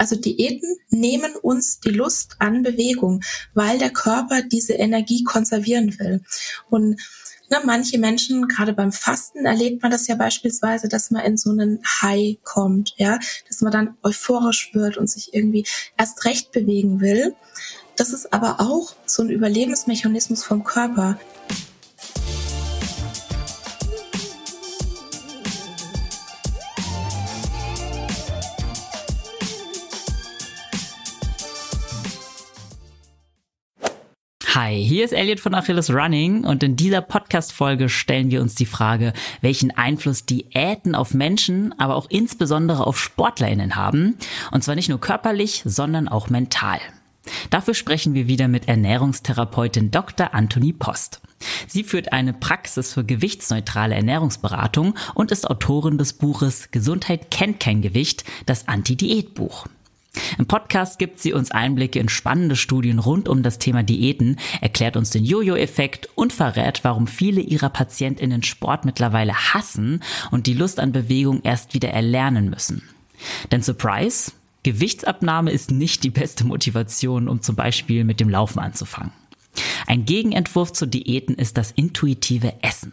Also Diäten nehmen uns die Lust an Bewegung, weil der Körper diese Energie konservieren will. Und manche Menschen, gerade beim Fasten, erlebt man das ja beispielsweise, dass man in so einen High kommt, ja, dass man dann euphorisch wird und sich irgendwie erst recht bewegen will. Das ist aber auch so ein Überlebensmechanismus vom Körper. Hi, hier ist Elliot von Achilles Running und in dieser Podcast-Folge stellen wir uns die Frage, welchen Einfluss Diäten auf Menschen, aber auch insbesondere auf SportlerInnen haben. Und zwar nicht nur körperlich, sondern auch mental. Dafür sprechen wir wieder mit Ernährungstherapeutin Dr. Antonie Post. Sie führt eine Praxis für gewichtsneutrale Ernährungsberatung und ist Autorin des Buches Gesundheit kennt kein Gewicht, das Anti-Diät-Buch. Im Podcast gibt sie uns Einblicke in spannende Studien rund um das Thema Diäten, erklärt uns den Jojo-Effekt und verrät, warum viele ihrer PatientInnen Sport mittlerweile hassen und die Lust an Bewegung erst wieder erlernen müssen. Denn Surprise, Gewichtsabnahme ist nicht die beste Motivation, um zum Beispiel mit dem Laufen anzufangen. Ein Gegenentwurf zu Diäten ist das intuitive Essen.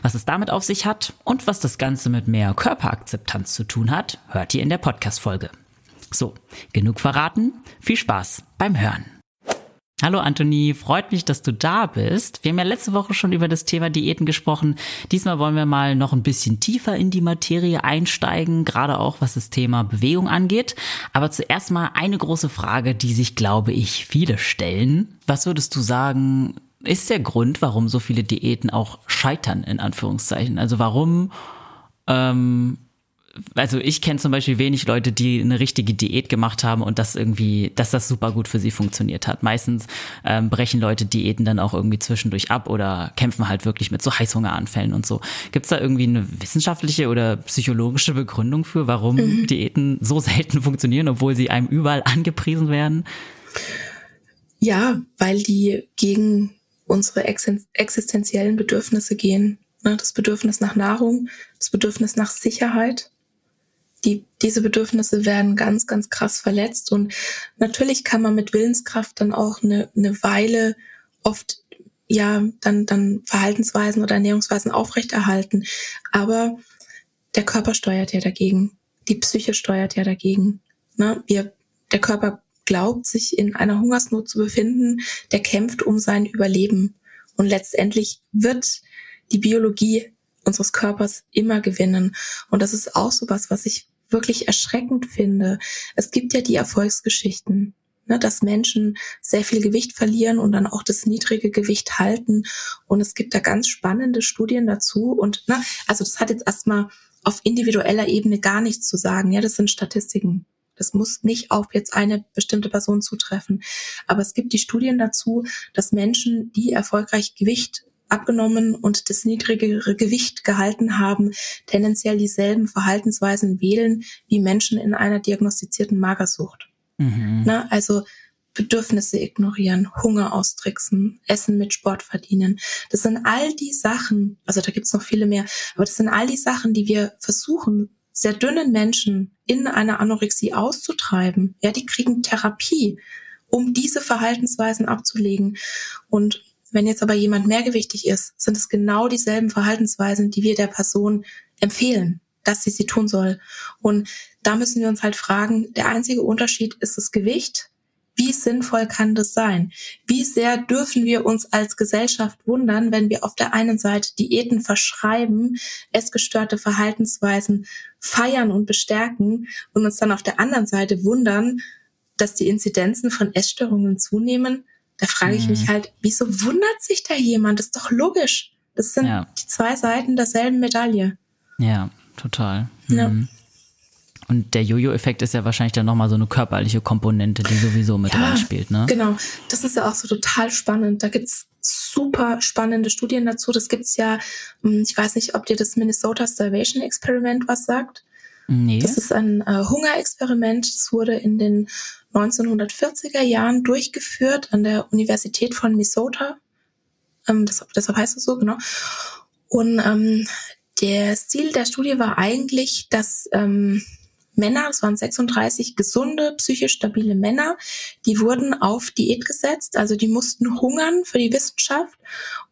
Was es damit auf sich hat und was das Ganze mit mehr Körperakzeptanz zu tun hat, hört ihr in der Podcast-Folge. So, genug verraten, viel Spaß beim Hören. Hallo Antonie, freut mich, dass du da bist. Wir haben ja letzte Woche schon über das Thema Diäten gesprochen. Diesmal wollen wir mal noch ein bisschen tiefer in die Materie einsteigen, gerade auch was das Thema Bewegung angeht. Aber zuerst mal eine große Frage, die sich, glaube ich, viele stellen. Was würdest du sagen, ist der Grund, warum so viele Diäten auch scheitern, in Anführungszeichen? Also warum... Also ich kenne zum Beispiel wenig Leute, die eine richtige Diät gemacht haben und das irgendwie, dass das super gut für sie funktioniert hat. Meistens brechen Leute Diäten dann auch irgendwie zwischendurch ab oder kämpfen halt wirklich mit so Heißhungeranfällen und so. Gibt's da irgendwie eine wissenschaftliche oder psychologische Begründung für, warum Diäten so selten funktionieren, obwohl sie einem überall angepriesen werden? Ja, weil die gegen unsere existenziellen Bedürfnisse gehen. Das Bedürfnis nach Nahrung, das Bedürfnis nach Sicherheit. Diese Bedürfnisse werden ganz, ganz krass verletzt und natürlich kann man mit Willenskraft dann auch eine Weile oft ja dann Verhaltensweisen oder Ernährungsweisen aufrechterhalten, aber der Körper steuert ja dagegen, die Psyche steuert ja dagegen. Der Körper glaubt, sich in einer Hungersnot zu befinden, der kämpft um sein Überleben und letztendlich wird die Biologie unseres Körpers immer gewinnen und das ist auch sowas, was ich wirklich erschreckend finde. Es gibt ja die Erfolgsgeschichten, dass Menschen sehr viel Gewicht verlieren und dann auch das niedrige Gewicht halten. Und es gibt da ganz spannende Studien dazu. Und also das hat jetzt erstmal auf individueller Ebene gar nichts zu sagen. Ja, das sind Statistiken. Das muss nicht auf jetzt eine bestimmte Person zutreffen. Aber es gibt die Studien dazu, dass Menschen, die erfolgreich Gewicht abgenommen und das niedrigere Gewicht gehalten haben, tendenziell dieselben Verhaltensweisen wählen wie Menschen in einer diagnostizierten Magersucht. Mhm. Also Bedürfnisse ignorieren, Hunger austricksen, Essen mit Sport verdienen. Das sind all die Sachen, also da gibt's noch viele mehr, aber das sind all die Sachen, die wir versuchen, sehr dünnen Menschen in einer Anorexie auszutreiben. Ja, die kriegen Therapie, um diese Verhaltensweisen abzulegen. Und wenn jetzt aber jemand mehrgewichtig ist, sind es genau dieselben Verhaltensweisen, die wir der Person empfehlen, dass sie tun soll. Und da müssen wir uns halt fragen, der einzige Unterschied ist das Gewicht. Wie sinnvoll kann das sein? Wie sehr dürfen wir uns als Gesellschaft wundern, wenn wir auf der einen Seite Diäten verschreiben, essgestörte Verhaltensweisen feiern und bestärken und uns dann auf der anderen Seite wundern, dass die Inzidenzen von Essstörungen zunehmen? Da frage ich mich halt, wieso wundert sich da jemand? Das ist doch logisch. Das sind die zwei Seiten derselben Medaille. Ja, total. Mhm. Ja. Und der Jojo-Effekt ist ja wahrscheinlich dann nochmal so eine körperliche Komponente, die sowieso mit reinspielt, ne? Genau. Das ist ja auch so total spannend. Da gibt's super spannende Studien dazu. Das gibt's ja, ich weiß nicht, ob dir das Minnesota Starvation Experiment was sagt. Nee. Das ist ein Hungerexperiment. Das wurde in den 1940er Jahren durchgeführt an der Universität von Minnesota. Deshalb heißt es so, genau. Und der Ziel der Studie war eigentlich, dass Männer, es waren 36 gesunde, psychisch stabile Männer, die wurden auf Diät gesetzt, also die mussten hungern für die Wissenschaft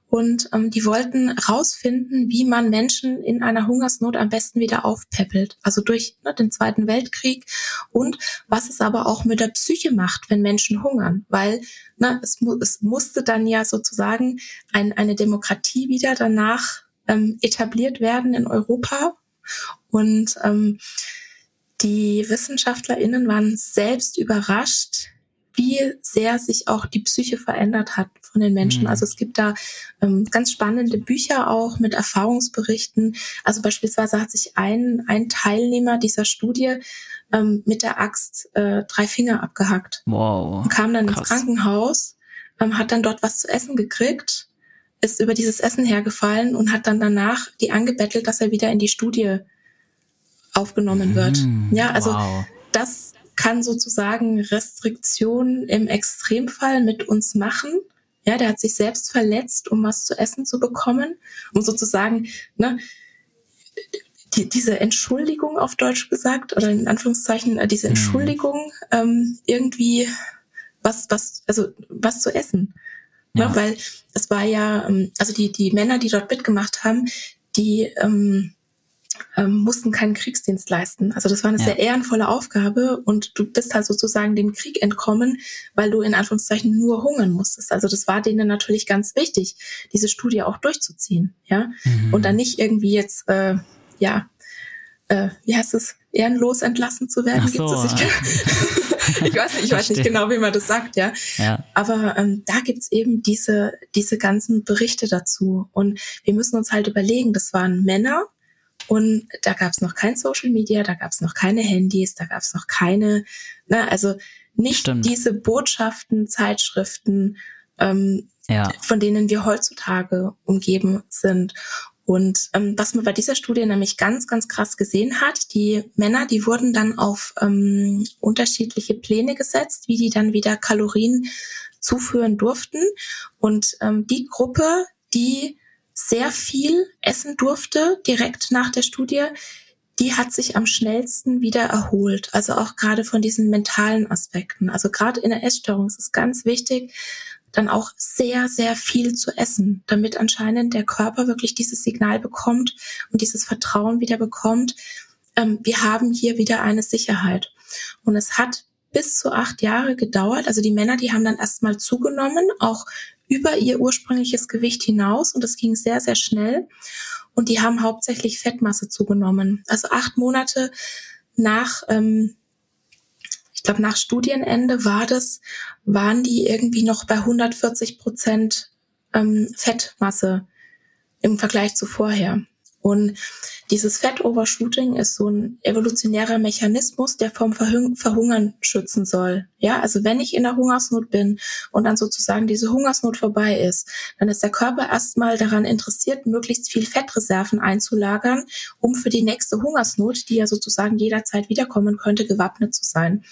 und die wollten rausfinden, wie man Menschen in einer Hungersnot am besten wieder aufpäppelt, also durch den Zweiten Weltkrieg und was es aber auch mit der Psyche macht, wenn Menschen hungern, weil es musste dann ja sozusagen eine Demokratie wieder danach etabliert werden in Europa und die WissenschaftlerInnen waren selbst überrascht, wie sehr sich auch die Psyche verändert hat von den Menschen. Mhm. Also es gibt da ganz spannende Bücher auch mit Erfahrungsberichten. Also beispielsweise hat sich ein Teilnehmer dieser Studie mit der Axt 3 Finger abgehackt. Wow. Und kam dann ins Krankenhaus, hat dann dort was zu essen gekriegt, ist über dieses Essen hergefallen und hat dann danach die angebettelt, dass er wieder in die Studie aufgenommen wird. Ja, also Das kann sozusagen Restriktionen im Extremfall mit uns machen. Ja, der hat sich selbst verletzt, um was zu essen zu bekommen. Und sozusagen diese Entschuldigung auf Deutsch gesagt, oder in Anführungszeichen diese Entschuldigung, irgendwie was zu essen. Ja. Ja, weil es war ja, also die Männer, die dort mitgemacht haben, die mussten keinen Kriegsdienst leisten. Also das war eine sehr ehrenvolle Aufgabe und du bist halt sozusagen dem Krieg entkommen, weil du in Anführungszeichen nur hungern musstest. Also das war denen natürlich ganz wichtig, diese Studie auch durchzuziehen, ja. Mhm. Und dann nicht irgendwie jetzt, wie heißt es, ehrenlos entlassen zu werden. Ich weiß nicht genau, wie man das sagt, ja. Ja. Aber da gibt's eben diese ganzen Berichte dazu und wir müssen uns halt überlegen, das waren Männer. Und da gab es noch kein Social Media, da gab es noch keine Handys, da gab es noch keine, also nicht diese Botschaften, Zeitschriften, von denen wir heutzutage umgeben sind. Und was man bei dieser Studie nämlich ganz, ganz krass gesehen hat, die Männer, die wurden dann auf unterschiedliche Pläne gesetzt, wie die dann wieder Kalorien zuführen durften. Und die Gruppe, die sehr viel essen durfte, direkt nach der Studie, die hat sich am schnellsten wieder erholt. Also auch gerade von diesen mentalen Aspekten. Also gerade in der Essstörung ist es ganz wichtig, dann auch sehr, sehr viel zu essen, damit anscheinend der Körper wirklich dieses Signal bekommt und dieses Vertrauen wieder bekommt. Wir haben hier wieder eine Sicherheit. Und es hat bis zu 8 Jahre gedauert. Also die Männer, die haben dann erstmal zugenommen, auch über ihr ursprüngliches Gewicht hinaus und das ging sehr, sehr schnell und die haben hauptsächlich Fettmasse zugenommen. Also 8 Monate nach, nach Studienende waren die irgendwie noch bei 140% Fettmasse im Vergleich zu vorher. Und dieses Fat-Overshooting ist so ein evolutionärer Mechanismus, der vom Verhungern schützen soll. Ja, also wenn ich in der Hungersnot bin und dann sozusagen diese Hungersnot vorbei ist, dann ist der Körper erstmal daran interessiert, möglichst viel Fettreserven einzulagern, um für die nächste Hungersnot, die ja sozusagen jederzeit wiederkommen könnte, gewappnet zu sein.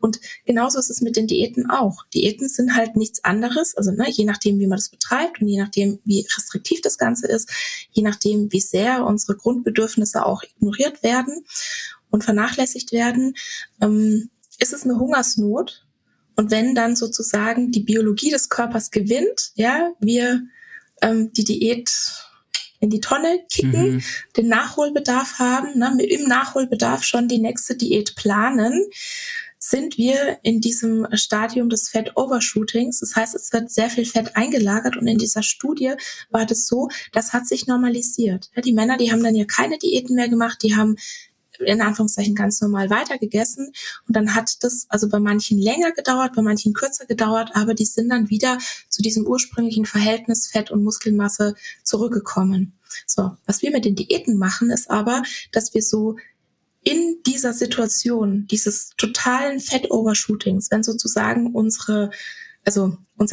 Und genauso ist es mit den Diäten auch. Diäten sind halt nichts anderes, also je nachdem, wie man das betreibt und je nachdem, wie restriktiv das Ganze ist, je nachdem, wie sehr unsere Grundbedürfnisse auch ignoriert werden und vernachlässigt werden, ist es eine Hungersnot. Und wenn dann sozusagen die Biologie des Körpers gewinnt, ja, wir die Diät in die Tonne kicken, den Nachholbedarf haben, im Nachholbedarf schon die nächste Diät planen, sind wir in diesem Stadium des Fat-Overshootings. Das heißt, es wird sehr viel Fett eingelagert und in dieser Studie war das so, das hat sich normalisiert. Ja, die Männer, die haben dann ja keine Diäten mehr gemacht, die haben in Anführungszeichen ganz normal weitergegessen und dann hat das also bei manchen länger gedauert, bei manchen kürzer gedauert, aber die sind dann wieder zu diesem ursprünglichen Verhältnis Fett und Muskelmasse zurückgekommen. So, was wir mit den Diäten machen, ist aber, dass wir so in dieser Situation, dieses totalen Fat-Overshootings, wenn sozusagen unser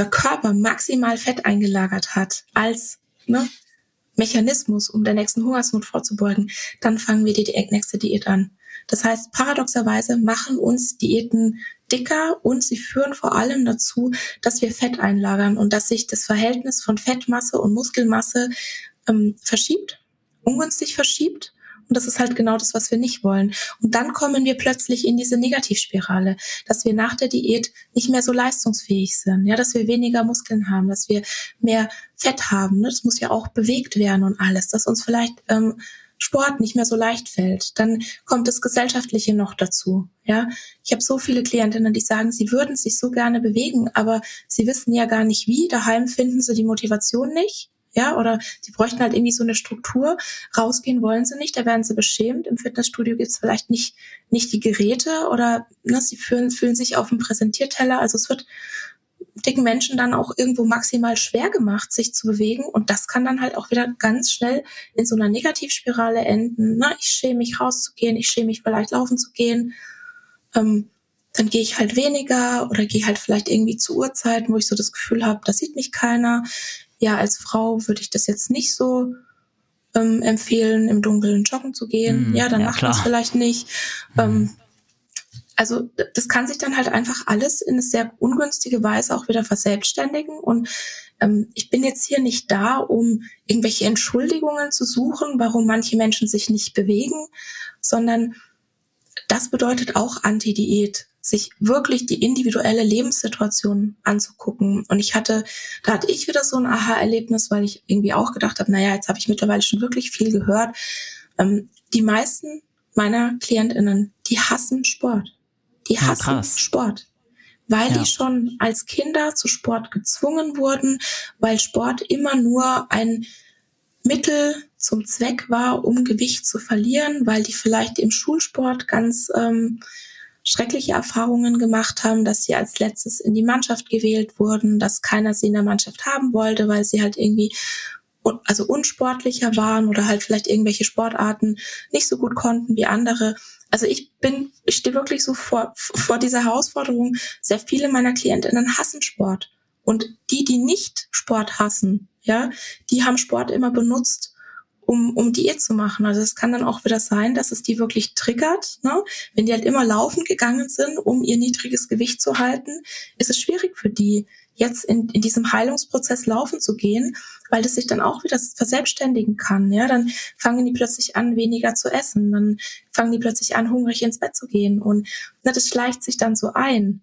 Körper maximal Fett eingelagert hat als Mechanismus, um der nächsten Hungersnot vorzubeugen, dann fangen wir die nächste Diät an. Das heißt, paradoxerweise machen uns Diäten dicker und sie führen vor allem dazu, dass wir Fett einlagern und dass sich das Verhältnis von Fettmasse und Muskelmasse verschiebt, ungünstig verschiebt. Und das ist halt genau das, was wir nicht wollen. Und dann kommen wir plötzlich in diese Negativspirale, dass wir nach der Diät nicht mehr so leistungsfähig sind, ja, dass wir weniger Muskeln haben, dass wir mehr Fett haben, ne? Das muss ja auch bewegt werden und alles, dass uns vielleicht Sport nicht mehr so leicht fällt. Dann kommt das Gesellschaftliche noch dazu. Ja, ich habe so viele Klientinnen, die sagen, sie würden sich so gerne bewegen, aber sie wissen ja gar nicht wie. Daheim finden sie die Motivation nicht. Ja, oder die bräuchten halt irgendwie so eine Struktur. Rausgehen wollen sie nicht, da werden sie beschämt. Im Fitnessstudio gibt's vielleicht nicht die Geräte oder ne, sie fühlen sich auf dem Präsentierteller. Also es wird dicken Menschen dann auch irgendwo maximal schwer gemacht, sich zu bewegen. Und das kann dann halt auch wieder ganz schnell in so einer Negativspirale enden. Na, ich schäme mich rauszugehen, ich schäme mich vielleicht laufen zu gehen. Dann gehe ich halt weniger oder gehe halt vielleicht irgendwie zu Uhrzeiten, wo ich so das Gefühl habe, da sieht mich keiner. Ja, als Frau würde ich das jetzt nicht so empfehlen, im Dunkeln joggen zu gehen. Ja, dann macht man es vielleicht nicht. Also das kann sich dann halt einfach alles in eine sehr ungünstige Weise auch wieder verselbstständigen. Und ich bin jetzt hier nicht da, um irgendwelche Entschuldigungen zu suchen, warum manche Menschen sich nicht bewegen, sondern das bedeutet auch Anti-Diät, sich wirklich die individuelle Lebenssituation anzugucken. Und da hatte ich wieder so ein Aha-Erlebnis, weil ich irgendwie auch gedacht habe, naja, jetzt habe ich mittlerweile schon wirklich viel gehört. Die meisten meiner KlientInnen, die hassen Sport. Die hassen Sport, weil die schon als Kinder zu Sport gezwungen wurden, weil Sport immer nur ein Mittel zum Zweck war, um Gewicht zu verlieren, weil die vielleicht im Schulsport ganz schreckliche Erfahrungen gemacht haben, dass sie als letztes in die Mannschaft gewählt wurden, dass keiner sie in der Mannschaft haben wollte, weil sie halt irgendwie unsportlicher waren oder halt vielleicht irgendwelche Sportarten nicht so gut konnten wie andere. Also ich stehe wirklich so vor dieser Herausforderung. Sehr viele meiner KlientInnen hassen Sport. Und die nicht Sport hassen, ja, die haben Sport immer benutzt, um Diät zu machen. Also es kann dann auch wieder sein, dass es die wirklich triggert, ne? Wenn die halt immer laufen gegangen sind, um ihr niedriges Gewicht zu halten, ist es schwierig für die, jetzt in diesem Heilungsprozess laufen zu gehen, weil das sich dann auch wieder verselbstständigen kann. Ja, dann fangen die plötzlich an, weniger zu essen. Dann fangen die plötzlich an, hungrig ins Bett zu gehen. Und na, das schleicht sich dann so ein.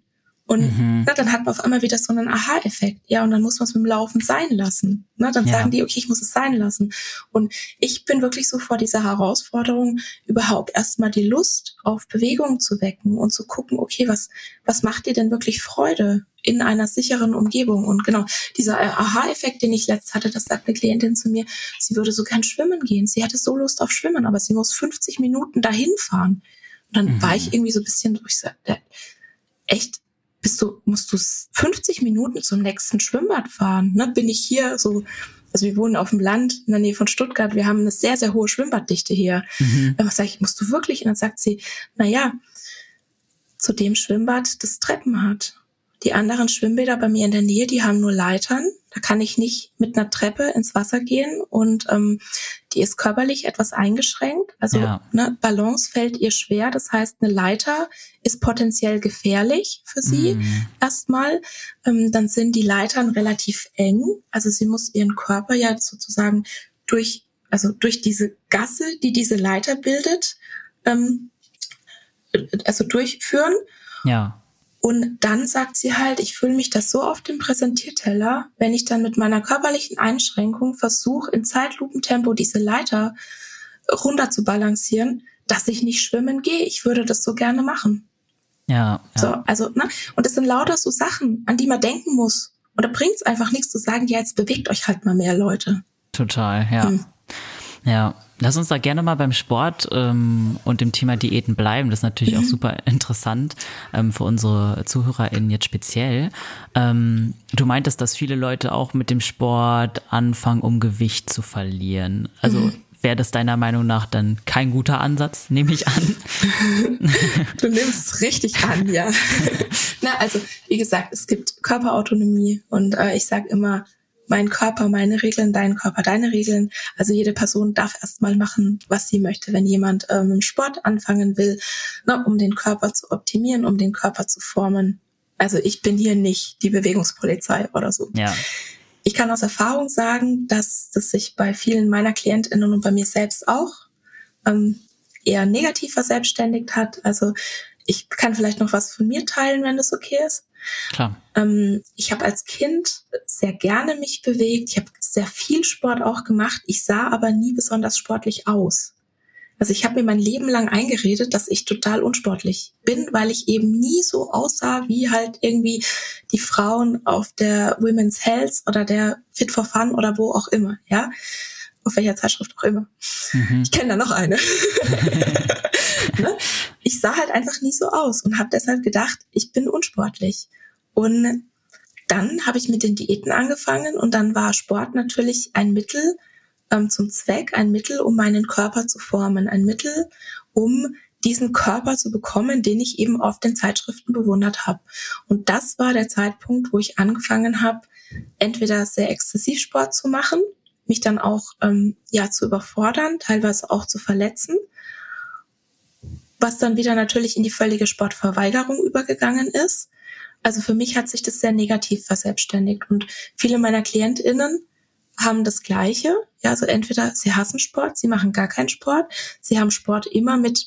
Und na, dann hat man auf einmal wieder so einen Aha-Effekt. Ja, und dann muss man es mit dem Laufen sein lassen. Na, dann sagen die, okay, ich muss es sein lassen. Und ich bin wirklich so vor dieser Herausforderung, überhaupt erstmal die Lust auf Bewegung zu wecken und zu gucken, okay, was macht dir denn wirklich Freude in einer sicheren Umgebung? Und genau, dieser Aha-Effekt, den ich letzt hatte, das sagt eine Klientin zu mir, sie würde so gern schwimmen gehen. Sie hatte so Lust auf Schwimmen, aber sie muss 50 Minuten dahin fahren. Und dann war ich irgendwie so ein bisschen durch, echt, musst du 50 Minuten zum nächsten Schwimmbad fahren? Ne? Bin ich hier so, also wir wohnen auf dem Land in der Nähe von Stuttgart, wir haben eine sehr, sehr hohe Schwimmbaddichte hier. Dann sage ich, musst du wirklich? Und dann sagt sie, naja, zu dem Schwimmbad, das Treppen hat. Die anderen Schwimmbäder bei mir in der Nähe, die haben nur Leitern. Da kann ich nicht mit einer Treppe ins Wasser gehen und die ist körperlich etwas eingeschränkt. Also ne, Balance fällt ihr schwer. Das heißt, eine Leiter ist potenziell gefährlich für sie erstmal. Dann sind die Leitern relativ eng. Also sie muss ihren Körper ja sozusagen durch diese Gasse, die diese Leiter bildet, durchführen. Ja. Und dann sagt sie halt, ich fühle mich das so auf dem Präsentierteller, wenn ich dann mit meiner körperlichen Einschränkung versuche, in Zeitlupentempo diese Leiter runter zu balancieren, dass ich nicht schwimmen gehe. Ich würde das so gerne machen. Ja. So, also, ne? Und das sind lauter so Sachen, an die man denken muss. Und da bringt es einfach nichts zu sagen, ja, jetzt bewegt euch halt mal mehr, Leute. Total, ja. Ja. Lass uns da gerne mal beim Sport und dem Thema Diäten bleiben. Das ist natürlich auch super interessant für unsere ZuhörerInnen jetzt speziell. Du meintest, dass viele Leute auch mit dem Sport anfangen, um Gewicht zu verlieren. Also wäre das deiner Meinung nach dann kein guter Ansatz, nehme ich an? Du nimmst es richtig an, ja. Na, also wie gesagt, es gibt Körperautonomie und ich sage immer, mein Körper, meine Regeln, dein Körper, deine Regeln. Also jede Person darf erstmal machen, was sie möchte. Wenn jemand mit Sport anfangen will, ne, um den Körper zu optimieren, um den Körper zu formen. Also ich bin hier nicht die Bewegungspolizei oder so. Ja. Ich kann aus Erfahrung sagen, dass das sich bei vielen meiner KlientInnen und bei mir selbst auch eher negativ verselbstständigt hat. Also ich kann vielleicht noch was von mir teilen, wenn das okay ist. Klar. Ich habe als Kind sehr gerne mich bewegt. Ich habe sehr viel Sport auch gemacht. Ich sah aber nie besonders sportlich aus. Also ich habe mir mein Leben lang eingeredet, dass ich total unsportlich bin, weil ich eben nie so aussah wie halt irgendwie die Frauen auf der Women's Health oder der Fit for Fun oder wo auch immer, ja, auf welcher Zeitschrift auch immer. Mhm. Ich kenne da noch eine. Ich sah halt einfach nie so aus und habe deshalb gedacht, ich bin unsportlich. Und dann habe ich mit den Diäten angefangen und dann war Sport natürlich ein Mittel zum Zweck, ein Mittel, um meinen Körper zu formen, ein Mittel, um diesen Körper zu bekommen, den ich eben auf den Zeitschriften bewundert habe. Und das war der Zeitpunkt, wo ich angefangen habe, entweder sehr exzessiv Sport zu machen, mich dann auch zu überfordern, teilweise auch zu verletzen, was dann wieder natürlich in die völlige Sportverweigerung übergegangen ist. Also für mich hat sich das sehr negativ verselbstständigt und viele meiner KlientInnen haben das Gleiche. Ja, also entweder sie hassen Sport, sie machen gar keinen Sport, sie haben Sport immer mit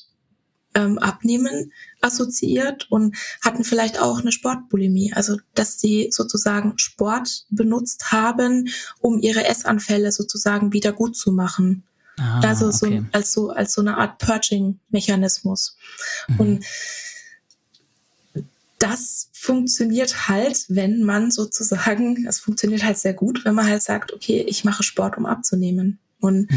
Abnehmen assoziiert und hatten vielleicht auch eine Sportbulimie, also dass sie sozusagen Sport benutzt haben, um ihre Essanfälle sozusagen wieder gut zu machen. Okay. als so eine Art Purging-Mechanismus. Mhm. Und das funktioniert halt, es funktioniert halt sehr gut, wenn man halt sagt, okay, ich mache Sport, um abzunehmen. Und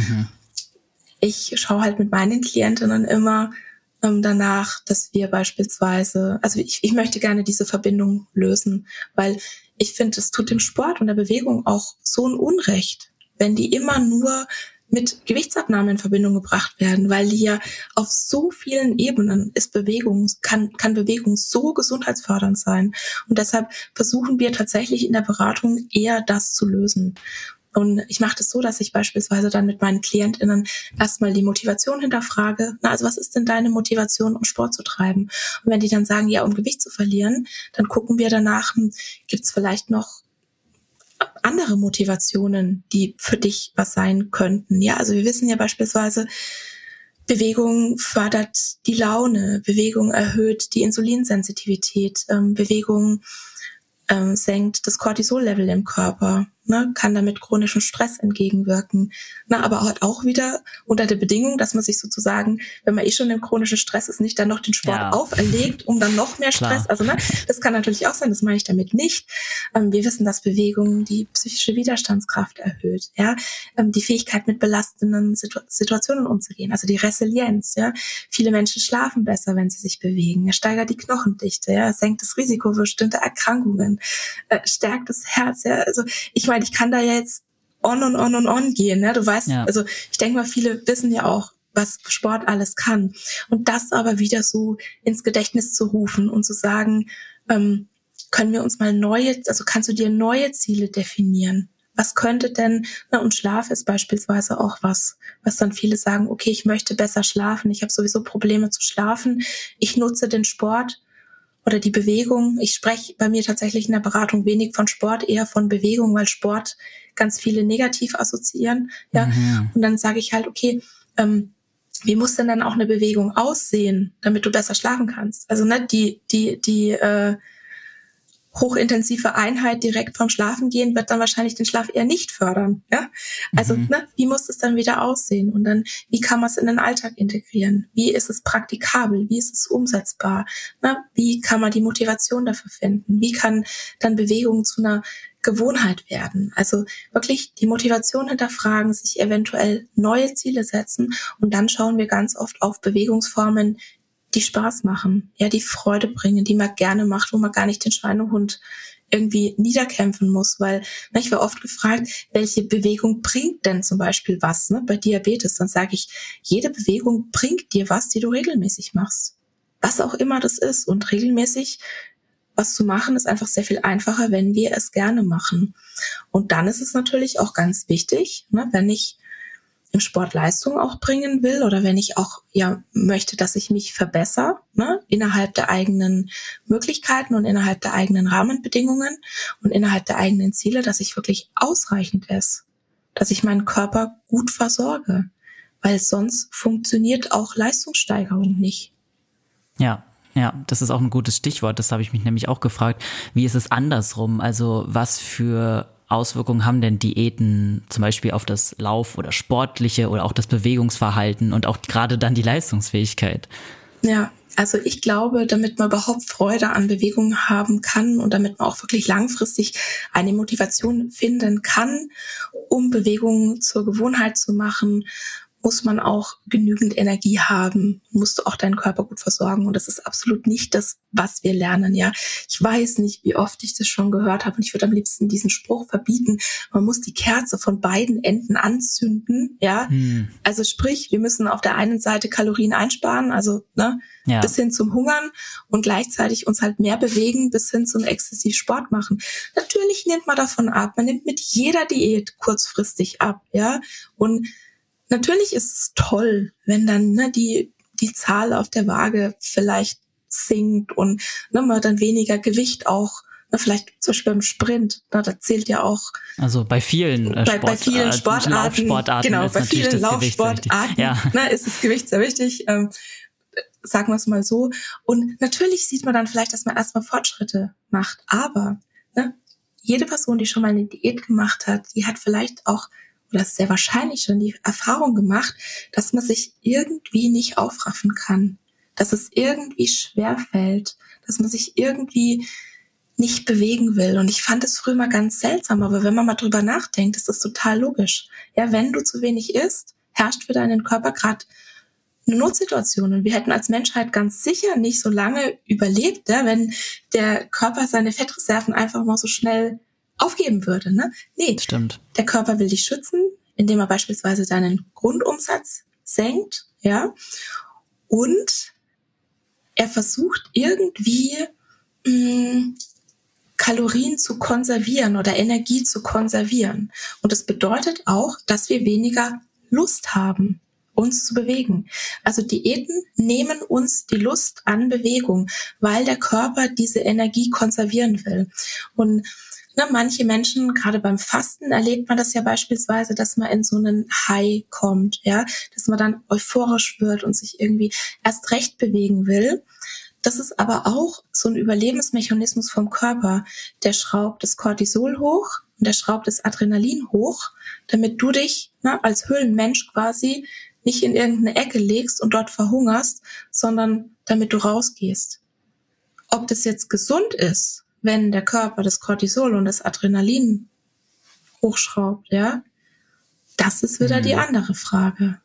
ich schaue halt mit meinen Klientinnen immer danach, dass wir beispielsweise, also ich möchte gerne diese Verbindung lösen, weil ich finde, es tut dem Sport und der Bewegung auch so ein Unrecht, wenn die immer nur mit Gewichtsabnahme in Verbindung gebracht werden, weil hier auf so vielen Ebenen ist Bewegung, kann Bewegung so gesundheitsfördernd sein. Und deshalb versuchen wir tatsächlich in der Beratung eher das zu lösen. Und ich mache das so, dass ich beispielsweise dann mit meinen KlientInnen erstmal die Motivation hinterfrage. Na, also was ist denn deine Motivation, um Sport zu treiben? Und wenn die dann sagen, ja, um Gewicht zu verlieren, dann gucken wir danach, gibt's vielleicht noch andere Motivationen, die für dich was sein könnten. Ja, also wir wissen ja beispielsweise, Bewegung fördert die Laune, Bewegung erhöht die Insulinsensitivität, Bewegung senkt das Cortisol-Level im Körper, ne, kann damit chronischem Stress entgegenwirken. Na, aber halt auch wieder unter der Bedingung, dass man sich sozusagen, wenn man eh schon im chronischen Stress ist, nicht dann noch den Sport auferlegt, um dann noch mehr Stress. Also ne, das kann natürlich auch sein, das meine ich damit nicht. Wir wissen, dass Bewegung die psychische Widerstandskraft erhöht, ja, die Fähigkeit, mit belastenden Situationen umzugehen, also die Resilienz. Ja, viele Menschen schlafen besser, wenn sie sich bewegen. Er steigert die Knochendichte, ja, senkt das Risiko für bestimmte Erkrankungen, stärkt das Herz. Ja, also ich meine, ich kann da ja jetzt on gehen, ne? Du weißt, ja. Also ich denke mal, viele wissen ja auch, was Sport alles kann. Und das aber wieder so ins Gedächtnis zu rufen und zu sagen, können wir uns mal kannst du dir neue Ziele definieren? Was könnte denn, und Schlaf ist beispielsweise auch was dann viele sagen, okay, ich möchte besser schlafen, ich habe sowieso Probleme zu schlafen, ich nutze den Sport oder die Bewegung. Ich spreche bei mir tatsächlich in der Beratung wenig von Sport, eher von Bewegung, weil Sport ganz viele negativ assoziieren. Ja? Mhm. Und dann sage ich halt, okay, wie muss denn dann auch eine Bewegung aussehen, damit du besser schlafen kannst? Also ne, die hochintensive Einheit direkt vom Schlafen gehen wird dann wahrscheinlich den Schlaf eher nicht fördern. Ja? Also ne, wie muss es dann wieder aussehen? Und dann, wie kann man es in den Alltag integrieren? Wie ist es praktikabel? Wie ist es umsetzbar? Na, wie kann man die Motivation dafür finden? Wie kann dann Bewegung zu einer Gewohnheit werden? Also wirklich die Motivation hinterfragen, sich eventuell neue Ziele setzen und dann schauen wir ganz oft auf Bewegungsformen, die Spaß machen, ja, die Freude bringen, die man gerne macht, wo man gar nicht den Schweinehund irgendwie niederkämpfen muss, weil ich war oft gefragt, welche Bewegung bringt denn zum Beispiel was, ne, bei Diabetes? Dann sage ich, jede Bewegung bringt dir was, die du regelmäßig machst, was auch immer das ist. Und regelmäßig was zu machen, ist einfach sehr viel einfacher, wenn wir es gerne machen. Und dann ist es natürlich auch ganz wichtig, ne, wenn ich im Sport Leistung auch bringen will oder wenn ich auch möchte, dass ich mich verbessere, ne, innerhalb der eigenen Möglichkeiten und innerhalb der eigenen Rahmenbedingungen und innerhalb der eigenen Ziele, dass ich wirklich ausreichend esse, dass ich meinen Körper gut versorge. weil sonst funktioniert auch Leistungssteigerung nicht. Ja, das ist auch ein gutes Stichwort. Das habe ich mich nämlich auch gefragt. Wie ist es andersrum? Also was für Auswirkungen haben denn Diäten zum Beispiel auf das Lauf- oder Sportliche oder auch das Bewegungsverhalten und auch gerade dann die Leistungsfähigkeit? Ja, also ich glaube, damit man überhaupt Freude an Bewegung haben kann und damit man auch wirklich langfristig eine Motivation finden kann, um Bewegung zur Gewohnheit zu machen, muss man auch genügend Energie haben, musst du auch deinen Körper gut versorgen. Und das ist absolut nicht das, was wir lernen. Ja, ich weiß nicht, wie oft ich das schon gehört habe und ich würde am liebsten diesen Spruch verbieten, man muss die Kerze von beiden Enden anzünden. Ja, Also sprich, wir müssen auf der einen Seite Kalorien einsparen, also bis hin zum Hungern und gleichzeitig uns halt mehr bewegen, bis hin zum exzessiv Sport machen. Natürlich nimmt man davon ab, man nimmt mit jeder Diät kurzfristig ab. Ja, und natürlich ist es toll, wenn dann die Zahl auf der Waage vielleicht sinkt und man dann weniger Gewicht auch, vielleicht zum Beispiel beim Sprint, da zählt ja auch. Also bei vielen Sportarten. Genau, bei vielen Laufsportarten ist das Gewicht sehr wichtig. Sagen wir es mal so. Und natürlich sieht man dann vielleicht, dass man erstmal Fortschritte macht. Aber jede Person, die schon mal eine Diät gemacht hat, die hat vielleicht auch, das ist sehr wahrscheinlich, schon die Erfahrung gemacht, dass man sich irgendwie nicht aufraffen kann, dass es irgendwie schwerfällt, dass man sich irgendwie nicht bewegen will. Und ich fand es früher mal ganz seltsam, aber wenn man mal drüber nachdenkt, ist das total logisch. Ja, wenn du zu wenig isst, herrscht für deinen Körper gerade eine Notsituation. Und wir hätten als Menschheit ganz sicher nicht so lange überlebt, wenn der Körper seine Fettreserven einfach mal so schnell aufgeben würde. Nee, stimmt. Der Körper will dich schützen, indem er beispielsweise deinen Grundumsatz senkt, und er versucht irgendwie Kalorien zu konservieren oder Energie zu konservieren. Und das bedeutet auch, dass wir weniger Lust haben, uns zu bewegen. Also Diäten nehmen uns die Lust an Bewegung, weil der Körper diese Energie konservieren will. Und manche Menschen, gerade beim Fasten, erlebt man das ja beispielsweise, dass man in so einen High kommt, dass man dann euphorisch wird und sich irgendwie erst recht bewegen will. Das ist aber auch so ein Überlebensmechanismus vom Körper. Der schraubt das Cortisol hoch und der schraubt das Adrenalin hoch, damit du dich als Höhlenmensch quasi nicht in irgendeine Ecke legst und dort verhungerst, sondern damit du rausgehst. Ob das jetzt gesund ist, wenn der Körper das Cortisol und das Adrenalin hochschraubt, das ist wieder die andere Frage.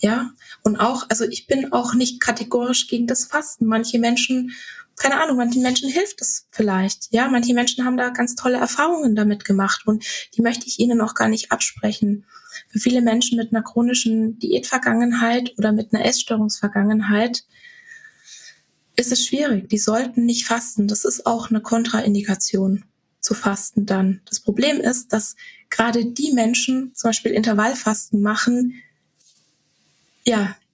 Ja, und auch, also ich bin auch nicht kategorisch gegen das Fasten. Manche Menschen, keine Ahnung, manchen Menschen hilft es vielleicht, manche Menschen haben da ganz tolle Erfahrungen damit gemacht und die möchte ich ihnen auch gar nicht absprechen. Für viele Menschen mit einer chronischen Diätvergangenheit oder mit einer Essstörungsvergangenheit ist es schwierig. Die sollten nicht fasten. Das ist auch eine Kontraindikation zu fasten dann. Das Problem ist, dass gerade die Menschen zum Beispiel Intervallfasten machen,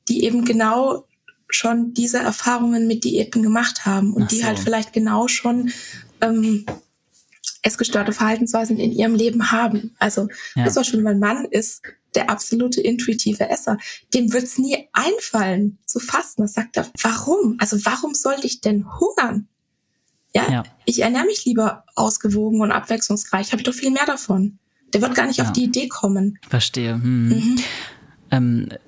die eben genau schon diese Erfahrungen mit Diäten gemacht haben und die halt vielleicht genau schon essgestörte Verhaltensweisen in ihrem Leben haben. Also zum Beispiel mein Mann ist der absolute intuitive Esser. Dem wird es nie einfallen zu fasten. Das sagt er, warum? Also warum sollte ich denn hungern? Ja, ich ernähre mich lieber ausgewogen und abwechslungsreich. Habe ich doch viel mehr davon. Der wird gar nicht auf die Idee kommen. Verstehe. Mhm.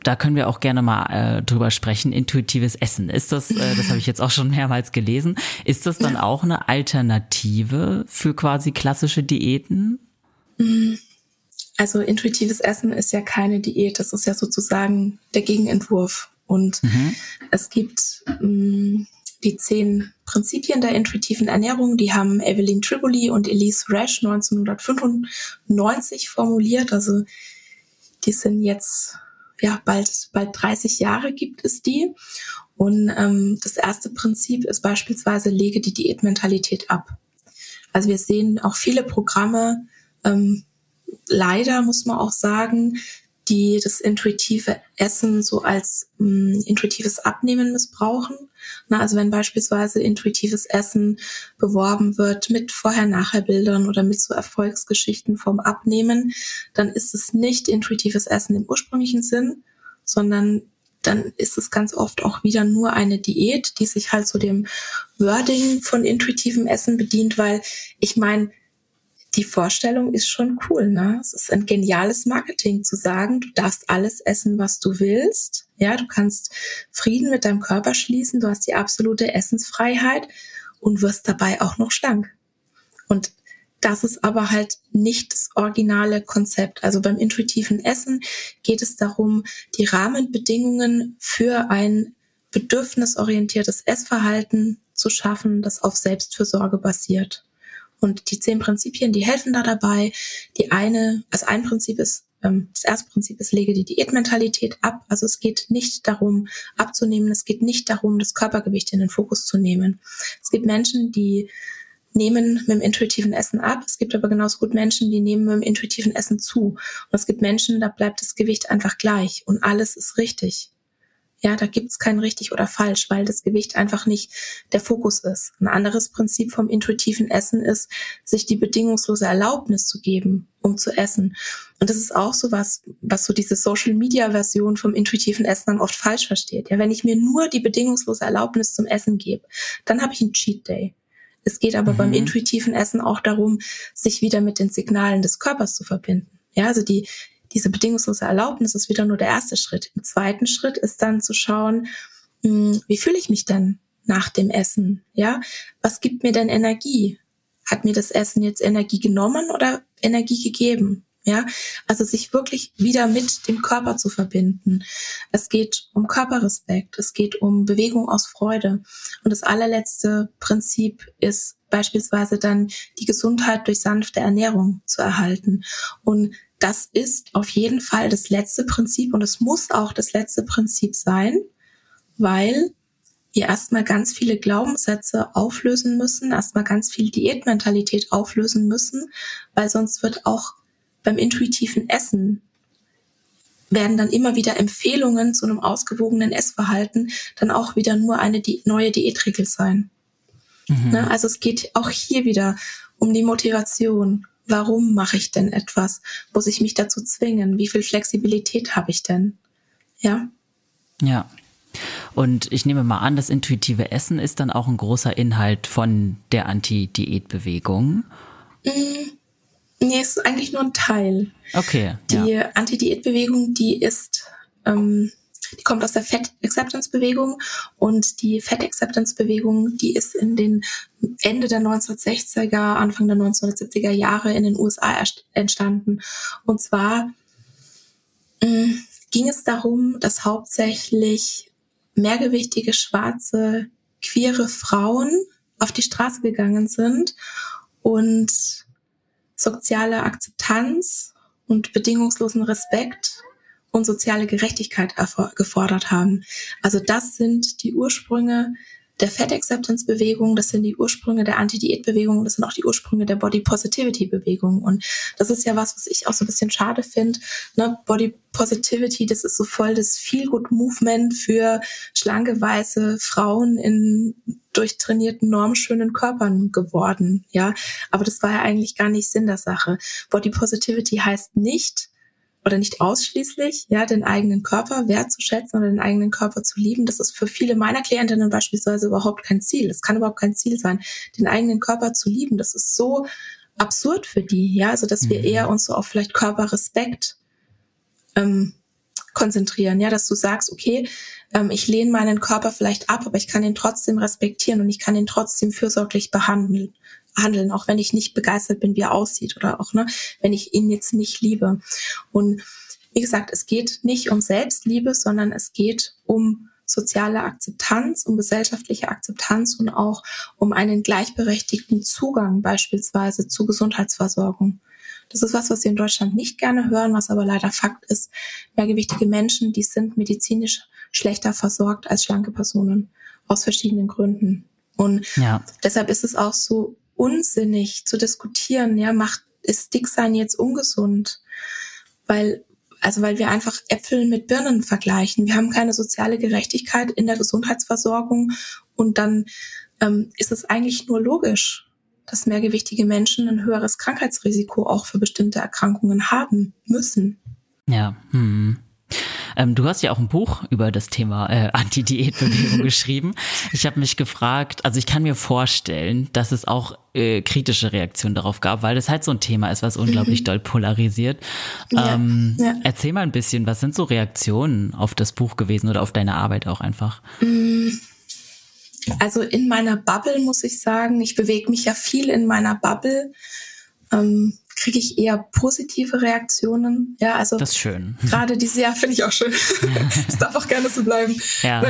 Da können wir auch gerne mal drüber sprechen. Intuitives Essen. Ist das, das habe ich jetzt auch schon mehrmals gelesen, ist das dann auch eine Alternative für quasi klassische Diäten? Mhm. Also intuitives Essen ist ja keine Diät, das ist ja sozusagen der Gegenentwurf. Und es gibt die 10 Prinzipien der intuitiven Ernährung, die haben Evelyn Triboli und Elise Resch 1995 formuliert. Also die sind jetzt bald 30 Jahre gibt es die. Und das erste Prinzip ist beispielsweise, lege die Diätmentalität ab. Also wir sehen auch viele Programme, leider muss man auch sagen, die das intuitive Essen so als intuitives Abnehmen missbrauchen. Na, also wenn beispielsweise intuitives Essen beworben wird mit Vorher-Nachher-Bildern oder mit so Erfolgsgeschichten vom Abnehmen, dann ist es nicht intuitives Essen im ursprünglichen Sinn, sondern dann ist es ganz oft auch wieder nur eine Diät, die sich halt so dem Wording von intuitivem Essen bedient, weil ich meine, die Vorstellung ist schon cool, ne? Es ist ein geniales Marketing zu sagen, du darfst alles essen, was du willst. Ja, du kannst Frieden mit deinem Körper schließen, du hast die absolute Essensfreiheit und wirst dabei auch noch schlank. Und das ist aber halt nicht das originale Konzept. Also beim intuitiven Essen geht es darum, die Rahmenbedingungen für ein bedürfnisorientiertes Essverhalten zu schaffen, das auf Selbstfürsorge basiert. Und die 10 Prinzipien, die helfen da dabei. Das erste Prinzip ist, lege die Diätmentalität ab. Also es geht nicht darum, abzunehmen. Es geht nicht darum, das Körpergewicht in den Fokus zu nehmen. Es gibt Menschen, die nehmen mit dem intuitiven Essen ab. Es gibt aber genauso gut Menschen, die nehmen mit dem intuitiven Essen zu. Und es gibt Menschen, da bleibt das Gewicht einfach gleich. Und alles ist richtig. Ja, da gibt's kein richtig oder falsch, weil das Gewicht einfach nicht der Fokus ist. Ein anderes Prinzip vom intuitiven Essen ist, sich die bedingungslose Erlaubnis zu geben, um zu essen. Und das ist auch so was so diese Social-Media-Version vom intuitiven Essen dann oft falsch versteht. Ja, wenn ich mir nur die bedingungslose Erlaubnis zum Essen gebe, dann habe ich einen Cheat-Day. Es geht aber beim intuitiven Essen auch darum, sich wieder mit den Signalen des Körpers zu verbinden. Ja, also diese bedingungslose Erlaubnis ist wieder nur der erste Schritt. Im zweiten Schritt ist dann zu schauen, wie fühle ich mich denn nach dem Essen? Ja, was gibt mir denn Energie? Hat mir das Essen jetzt Energie genommen oder Energie gegeben? Ja, also sich wirklich wieder mit dem Körper zu verbinden. Es geht um Körperrespekt, es geht um Bewegung aus Freude. Und das allerletzte Prinzip ist beispielsweise dann die Gesundheit durch sanfte Ernährung zu erhalten. Und das ist auf jeden Fall das letzte Prinzip und es muss auch das letzte Prinzip sein, weil wir erstmal ganz viele Glaubenssätze auflösen müssen, erstmal ganz viel Diätmentalität auflösen müssen, weil sonst wird auch beim intuitiven Essen werden dann immer wieder Empfehlungen zu einem ausgewogenen Essverhalten dann auch wieder nur eine neue Diätregel sein. Mhm. Ne? Also es geht auch hier wieder um die Motivation. Warum mache ich denn etwas? Muss ich mich dazu zwingen? Wie viel Flexibilität habe ich denn? Ja? Ja. Und ich nehme mal an, das intuitive Essen ist dann auch ein großer Inhalt von der Anti-Diät-Bewegung. Nee, es ist eigentlich nur ein Teil. Okay. Die Anti-Diät-Bewegung, die kommt aus der Fat-Acceptance-Bewegung und die Fat-Acceptance-Bewegung, die ist in den Ende der 1960er, Anfang der 1970er Jahre in den USA entstanden. Und zwar ging es darum, dass hauptsächlich mehrgewichtige, schwarze, queere Frauen auf die Straße gegangen sind und soziale Akzeptanz und bedingungslosen Respekt und soziale Gerechtigkeit gefordert haben. Also das sind die Ursprünge der Fat-Acceptance-Bewegung, das sind die Ursprünge der Anti-Diät-Bewegung, das sind auch die Ursprünge der Body-Positivity-Bewegung. Und das ist ja was ich auch so ein bisschen schade finde. Ne? Body-Positivity, das ist so voll das Feel-Good-Movement für schlanke, weiße Frauen in durchtrainierten, normschönen Körpern geworden. Ja, aber das war ja eigentlich gar nicht Sinn der Sache. Body-Positivity heißt nicht, oder nicht ausschließlich, ja, den eigenen Körper wertzuschätzen oder den eigenen Körper zu lieben. Das ist für viele meiner Klientinnen beispielsweise überhaupt kein Ziel. Das kann überhaupt kein Ziel sein, den eigenen Körper zu lieben. Das ist so absurd für die, ja, also dass wir eher uns so auf vielleicht Körperrespekt konzentrieren, ja, dass du sagst, okay, ich lehne meinen Körper vielleicht ab, aber ich kann ihn trotzdem respektieren und ich kann ihn trotzdem fürsorglich handeln, auch wenn ich nicht begeistert bin, wie er aussieht oder auch, ne, wenn ich ihn jetzt nicht liebe. Und wie gesagt, es geht nicht um Selbstliebe, sondern es geht um soziale Akzeptanz, um gesellschaftliche Akzeptanz und auch um einen gleichberechtigten Zugang beispielsweise zu Gesundheitsversorgung. Das ist was wir in Deutschland nicht gerne hören, was aber leider Fakt ist. Mehrgewichtige Menschen, die sind medizinisch schlechter versorgt als schlanke Personen, aus verschiedenen Gründen. Und deshalb ist es auch so unsinnig zu diskutieren, ja, ist Dicksein jetzt ungesund? Weil Also weil wir einfach Äpfel mit Birnen vergleichen. Wir haben keine soziale Gerechtigkeit in der Gesundheitsversorgung und dann ist es eigentlich nur logisch, dass mehrgewichtige Menschen ein höheres Krankheitsrisiko auch für bestimmte Erkrankungen haben müssen. Ja, du hast ja auch ein Buch über das Thema Anti-Diät-Bewegung geschrieben. Ich habe mich gefragt, also ich kann mir vorstellen, dass es auch kritische Reaktionen darauf gab, weil das halt so ein Thema ist, was unglaublich doll polarisiert. Ja. Erzähl mal ein bisschen, was sind so Reaktionen auf das Buch gewesen oder auf deine Arbeit auch einfach? Also in meiner Bubble muss ich sagen, ich bewege mich ja viel in meiner Bubble, kriege ich eher positive Reaktionen. Ja, also das ist schön. Gerade diese, ja, finde ich auch schön. Das darf auch gerne so bleiben. Ja.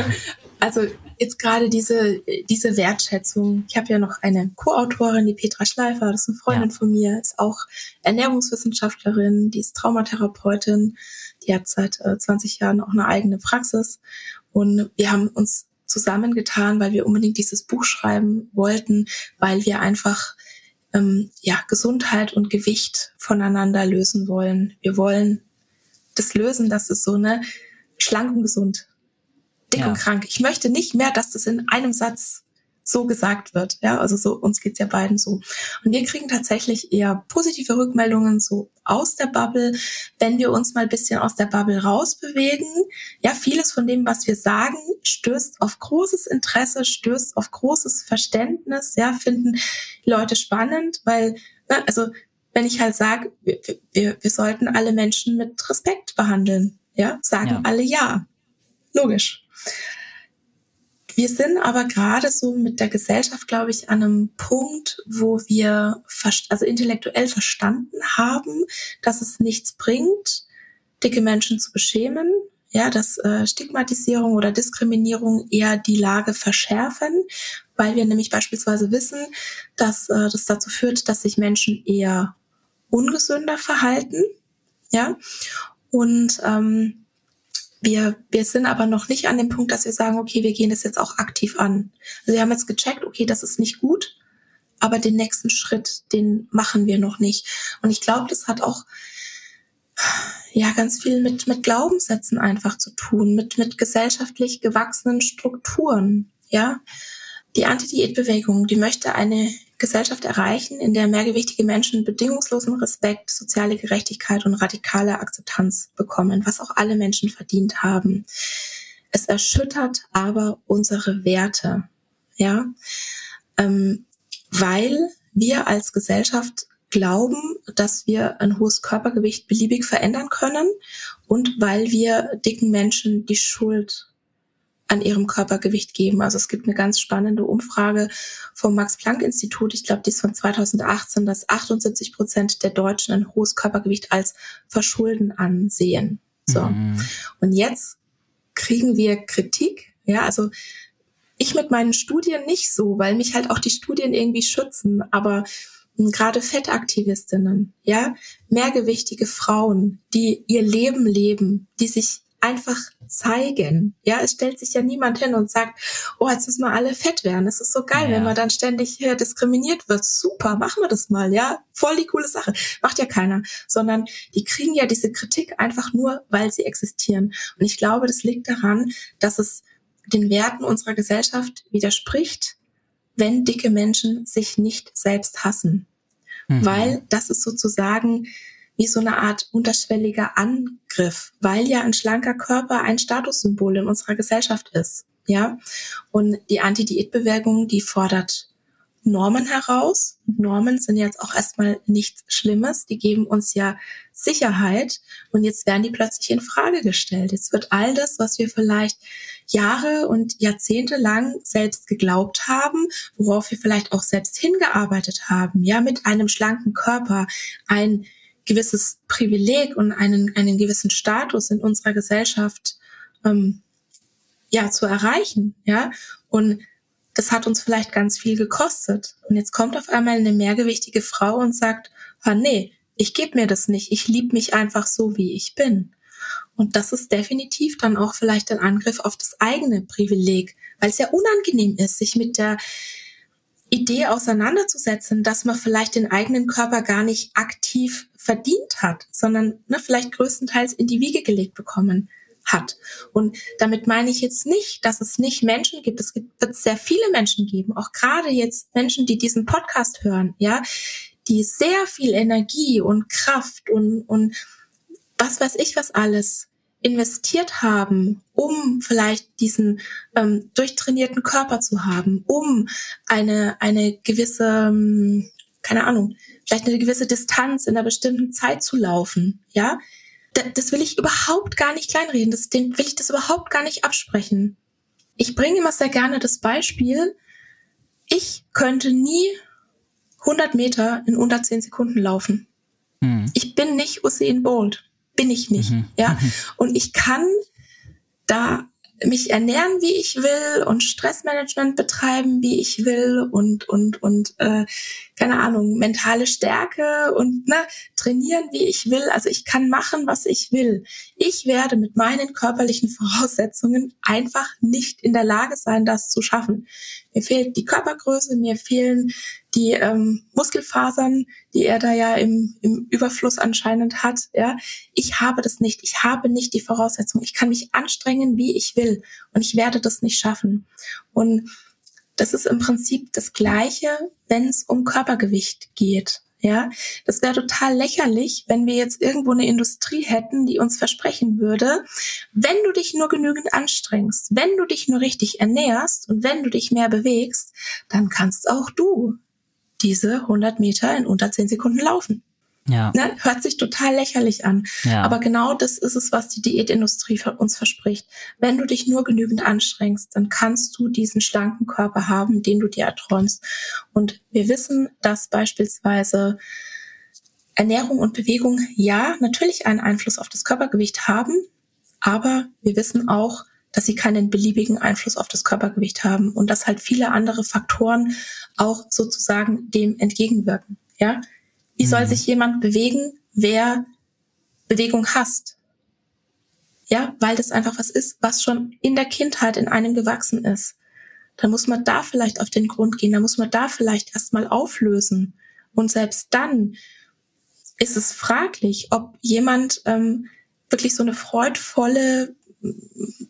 Also jetzt gerade diese Wertschätzung. Ich habe ja noch eine Co-Autorin, die Petra Schleifer, das ist eine Freundin von mir, ist auch Ernährungswissenschaftlerin, die ist Traumatherapeutin, die hat seit 20 Jahren auch eine eigene Praxis. Und wir haben uns zusammengetan, weil wir unbedingt dieses Buch schreiben wollten, weil wir einfach Gesundheit und Gewicht voneinander lösen wollen. Wir wollen das lösen, dass es so, ne, schlank und gesund, dick und krank. Ich möchte nicht mehr, dass das in einem Satz so gesagt wird. Ja, also so, uns geht's ja beiden so. Und wir kriegen tatsächlich eher positive Rückmeldungen so aus der Bubble, wenn wir uns mal ein bisschen aus der Bubble rausbewegen. Ja, vieles von dem, was wir sagen, stößt auf großes Interesse, stößt auf großes Verständnis. Ja, finden Leute spannend, weil, ne, also wenn ich halt sage, wir sollten alle Menschen mit Respekt behandeln, ja, sagen alle ja. Logisch. Wir sind aber gerade so mit der Gesellschaft, glaube ich, an einem Punkt, wo wir intellektuell verstanden haben, dass es nichts bringt, dicke Menschen zu beschämen, ja, dass Stigmatisierung oder Diskriminierung eher die Lage verschärfen, weil wir nämlich beispielsweise wissen, dass das dazu führt, dass sich Menschen eher ungesünder verhalten, ja, und Wir sind aber noch nicht an dem Punkt, dass wir sagen, okay, wir gehen das jetzt auch aktiv an. Also wir haben jetzt gecheckt, okay, das ist nicht gut, aber den nächsten Schritt, den machen wir noch nicht. Und ich glaube, das hat auch ganz viel mit Glaubenssätzen einfach zu tun, mit gesellschaftlich gewachsenen Strukturen. Ja, die Anti-Diät-Bewegung, die möchte eine Gesellschaft erreichen, in der mehrgewichtige Menschen bedingungslosen Respekt, soziale Gerechtigkeit und radikale Akzeptanz bekommen, was auch alle Menschen verdient haben. Es erschüttert aber unsere Werte, ja, weil wir als Gesellschaft glauben, dass wir ein hohes Körpergewicht beliebig verändern können und weil wir dicken Menschen die Schuld an ihrem Körpergewicht geben. Also es gibt eine ganz spannende Umfrage vom Max-Planck-Institut, ich glaube, die ist von 2018, dass 78% der Deutschen ein hohes Körpergewicht als Verschulden ansehen. So. Und jetzt kriegen wir Kritik. Ja, also ich mit meinen Studien nicht so, weil mich halt auch die Studien irgendwie schützen, aber gerade Fettaktivistinnen, ja, mehrgewichtige Frauen, die ihr Leben leben, die sich einfach zeigen. Ja, es stellt sich ja niemand hin und sagt, oh, jetzt müssen wir alle fett werden. Es ist so geil, wenn man dann ständig diskriminiert wird. Super, machen wir das mal, ja. Voll die coole Sache. Macht ja keiner. Sondern die kriegen ja diese Kritik einfach nur, weil sie existieren. Und ich glaube, das liegt daran, dass es den Werten unserer Gesellschaft widerspricht, wenn dicke Menschen sich nicht selbst hassen. Weil das ist sozusagen wie so eine Art unterschwelliger Angriff, weil ja ein schlanker Körper ein Statussymbol in unserer Gesellschaft ist, ja. Und die Anti-Diät-Bewegung, die fordert Normen heraus. Normen sind jetzt auch erstmal nichts Schlimmes. Die geben uns ja Sicherheit. Und jetzt werden die plötzlich in Frage gestellt. Jetzt wird all das, was wir vielleicht Jahre und Jahrzehnte lang selbst geglaubt haben, worauf wir vielleicht auch selbst hingearbeitet haben, ja, mit einem schlanken Körper, ein gewisses Privileg und einen gewissen Status in unserer Gesellschaft zu erreichen, ja, und das hat uns vielleicht ganz viel gekostet. Und jetzt kommt auf einmal eine mehrgewichtige Frau und sagt, ah, nee, ich gebe mir das nicht, ich liebe mich einfach so, wie ich bin. Und das ist definitiv dann auch vielleicht ein Angriff auf das eigene Privileg, weil es ja unangenehm ist, sich mit der Idee auseinanderzusetzen, dass man vielleicht den eigenen Körper gar nicht aktiv verdient hat, sondern vielleicht größtenteils in die Wiege gelegt bekommen hat. Und damit meine ich jetzt nicht, dass es nicht Menschen gibt. Es wird sehr viele Menschen geben, auch gerade jetzt Menschen, die diesen Podcast hören, ja, die sehr viel Energie und Kraft und was weiß ich was alles investiert haben, um vielleicht diesen durchtrainierten Körper zu haben, um eine gewisse, vielleicht eine gewisse Distanz in einer bestimmten Zeit zu laufen, ja. Das will ich überhaupt gar nicht kleinreden, dem will ich das überhaupt gar nicht absprechen. Ich bringe immer sehr gerne das Beispiel, ich könnte nie 100 Meter in unter 10 Sekunden laufen. Mhm. Ich bin nicht Usain Bolt. Bin ich nicht, ja. Und ich kann da mich ernähren, wie ich will und Stressmanagement betreiben, wie ich will und keine Ahnung, mentale Stärke und trainieren, wie ich will. Also ich kann machen, was ich will. Ich werde mit meinen körperlichen Voraussetzungen einfach nicht in der Lage sein, das zu schaffen. Mir fehlt die Körpergröße, mir fehlen die Muskelfasern, die er da ja im Überfluss anscheinend hat. Ja, ich habe das nicht. Ich habe nicht die Voraussetzung. Ich kann mich anstrengen, wie ich will. Und ich werde das nicht schaffen. Und das ist im Prinzip das Gleiche, wenn es um Körpergewicht geht. Ja, das wäre total lächerlich, wenn wir jetzt irgendwo eine Industrie hätten, die uns versprechen würde, wenn du dich nur genügend anstrengst, wenn du dich nur richtig ernährst und wenn du dich mehr bewegst, dann kannst auch du diese 100 Meter in unter 10 Sekunden laufen. Ja. Ne? Hört sich total lächerlich an. Ja. Aber genau das ist es, was die Diätindustrie von uns verspricht. Wenn du dich nur genügend anstrengst, dann kannst du diesen schlanken Körper haben, den du dir erträumst. Und wir wissen, dass beispielsweise Ernährung und Bewegung ja natürlich einen Einfluss auf das Körpergewicht haben, aber wir wissen auch, dass sie keinen beliebigen Einfluss auf das Körpergewicht haben und dass halt viele andere Faktoren auch sozusagen dem entgegenwirken. Ja? Wie soll sich jemand bewegen, wer Bewegung hasst? Ja, weil das einfach was ist, was schon in der Kindheit in einem gewachsen ist. Dann muss man da vielleicht auf den Grund gehen, da muss man da vielleicht erstmal auflösen. Und selbst dann ist es fraglich, ob jemand wirklich so eine freudvolle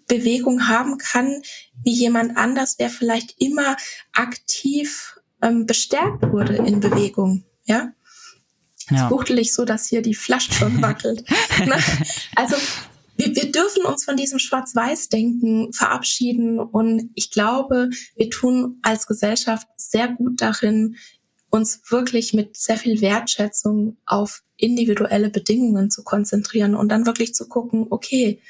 Bewegung haben kann, wie jemand anders, der vielleicht immer aktiv bestärkt wurde in Bewegung. Ja? Ja. Jetzt fuchtel ich so, dass hier die Flasche schon wackelt. Also wir dürfen uns von diesem Schwarz-Weiß-Denken verabschieden und ich glaube, wir tun als Gesellschaft sehr gut darin, uns wirklich mit sehr viel Wertschätzung auf individuelle Bedingungen zu konzentrieren und dann wirklich zu gucken, okay,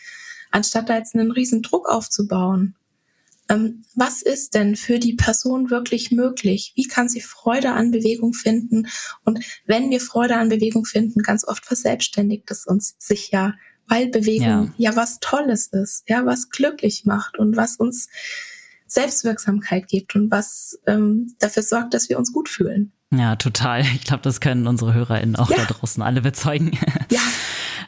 anstatt da jetzt einen riesen Druck aufzubauen. Was ist denn für die Person wirklich möglich? Wie kann sie Freude an Bewegung finden? Und wenn wir Freude an Bewegung finden, ganz oft verselbstständigt es uns sich ja, weil Bewegung ja was Tolles ist, ja, was glücklich macht und was uns Selbstwirksamkeit gibt und was dafür sorgt, dass wir uns gut fühlen. Ja, total. Ich glaube, das können unsere HörerInnen auch da draußen alle bezeugen. Ja.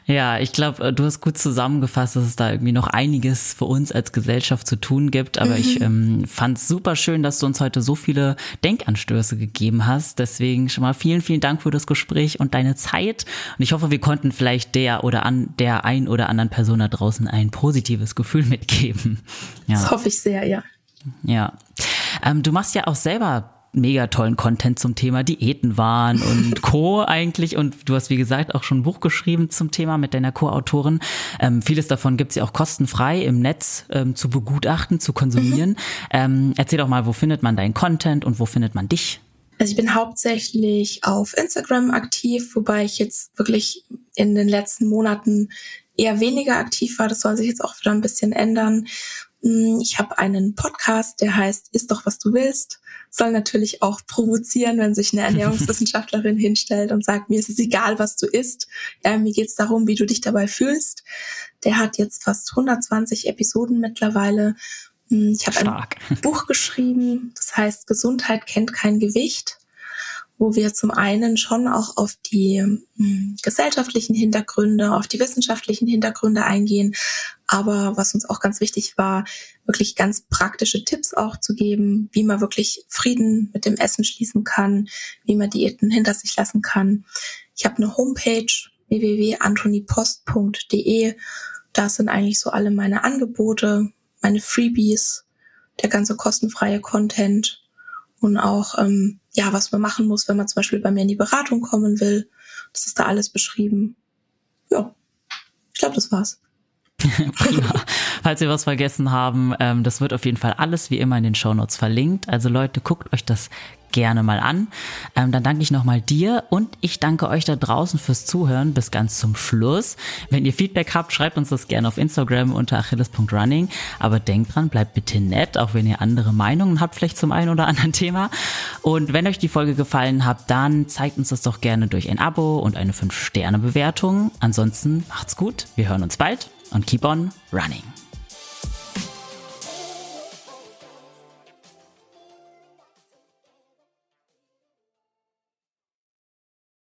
Ja, ich glaube, du hast gut zusammengefasst, dass es da irgendwie noch einiges für uns als Gesellschaft zu tun gibt. Aber ich fand es super schön, dass du uns heute so viele Denkanstöße gegeben hast. Deswegen schon mal vielen, vielen Dank für das Gespräch und deine Zeit. Und ich hoffe, wir konnten vielleicht der ein oder anderen Person da draußen ein positives Gefühl mitgeben. Ja. Das hoffe ich sehr, ja. Ja. Du machst ja auch selber mega tollen Content zum Thema Diätenwahn und Co. eigentlich. Und du hast, wie gesagt, auch schon ein Buch geschrieben zum Thema mit deiner Co-Autorin. Vieles davon gibt es ja auch kostenfrei im Netz zu begutachten, zu konsumieren. Erzähl doch mal, wo findet man deinen Content und wo findet man dich? Also ich bin hauptsächlich auf Instagram aktiv, wobei ich jetzt wirklich in den letzten Monaten eher weniger aktiv war. Das soll sich jetzt auch wieder ein bisschen ändern. Ich habe einen Podcast, der heißt Iss doch, was du willst. Soll natürlich auch provozieren, wenn sich eine Ernährungswissenschaftlerin hinstellt und sagt, mir ist es egal, was du isst. Mir geht's darum, wie du dich dabei fühlst. Der hat jetzt fast 120 Episoden mittlerweile. Ich habe ein Buch geschrieben, das heißt Gesundheit kennt kein Gewicht, wo wir zum einen schon auch auf die gesellschaftlichen Hintergründe, auf die wissenschaftlichen Hintergründe eingehen, Aber was uns auch ganz wichtig war, wirklich ganz praktische Tipps auch zu geben, wie man wirklich Frieden mit dem Essen schließen kann, wie man Diäten hinter sich lassen kann. Ich habe eine Homepage, www.antoniepost.de. Da sind eigentlich so alle meine Angebote, meine Freebies, der ganze kostenfreie Content und auch, was man machen muss, wenn man zum Beispiel bei mir in die Beratung kommen will. Das ist da alles beschrieben. Ja, ich glaube, das war's. Prima. Falls wir was vergessen haben, das wird auf jeden Fall alles wie immer in den Shownotes verlinkt. Also Leute, guckt euch das gerne mal an. Dann danke ich nochmal dir und ich danke euch da draußen fürs Zuhören bis ganz zum Schluss. Wenn ihr Feedback habt, schreibt uns das gerne auf Instagram unter achilles.running. Aber denkt dran, bleibt bitte nett, auch wenn ihr andere Meinungen habt, vielleicht zum einen oder anderen Thema. Und wenn euch die Folge gefallen hat, dann zeigt uns das doch gerne durch ein Abo und eine 5-Sterne-Bewertung. Ansonsten macht's gut, wir hören uns bald und keep on running.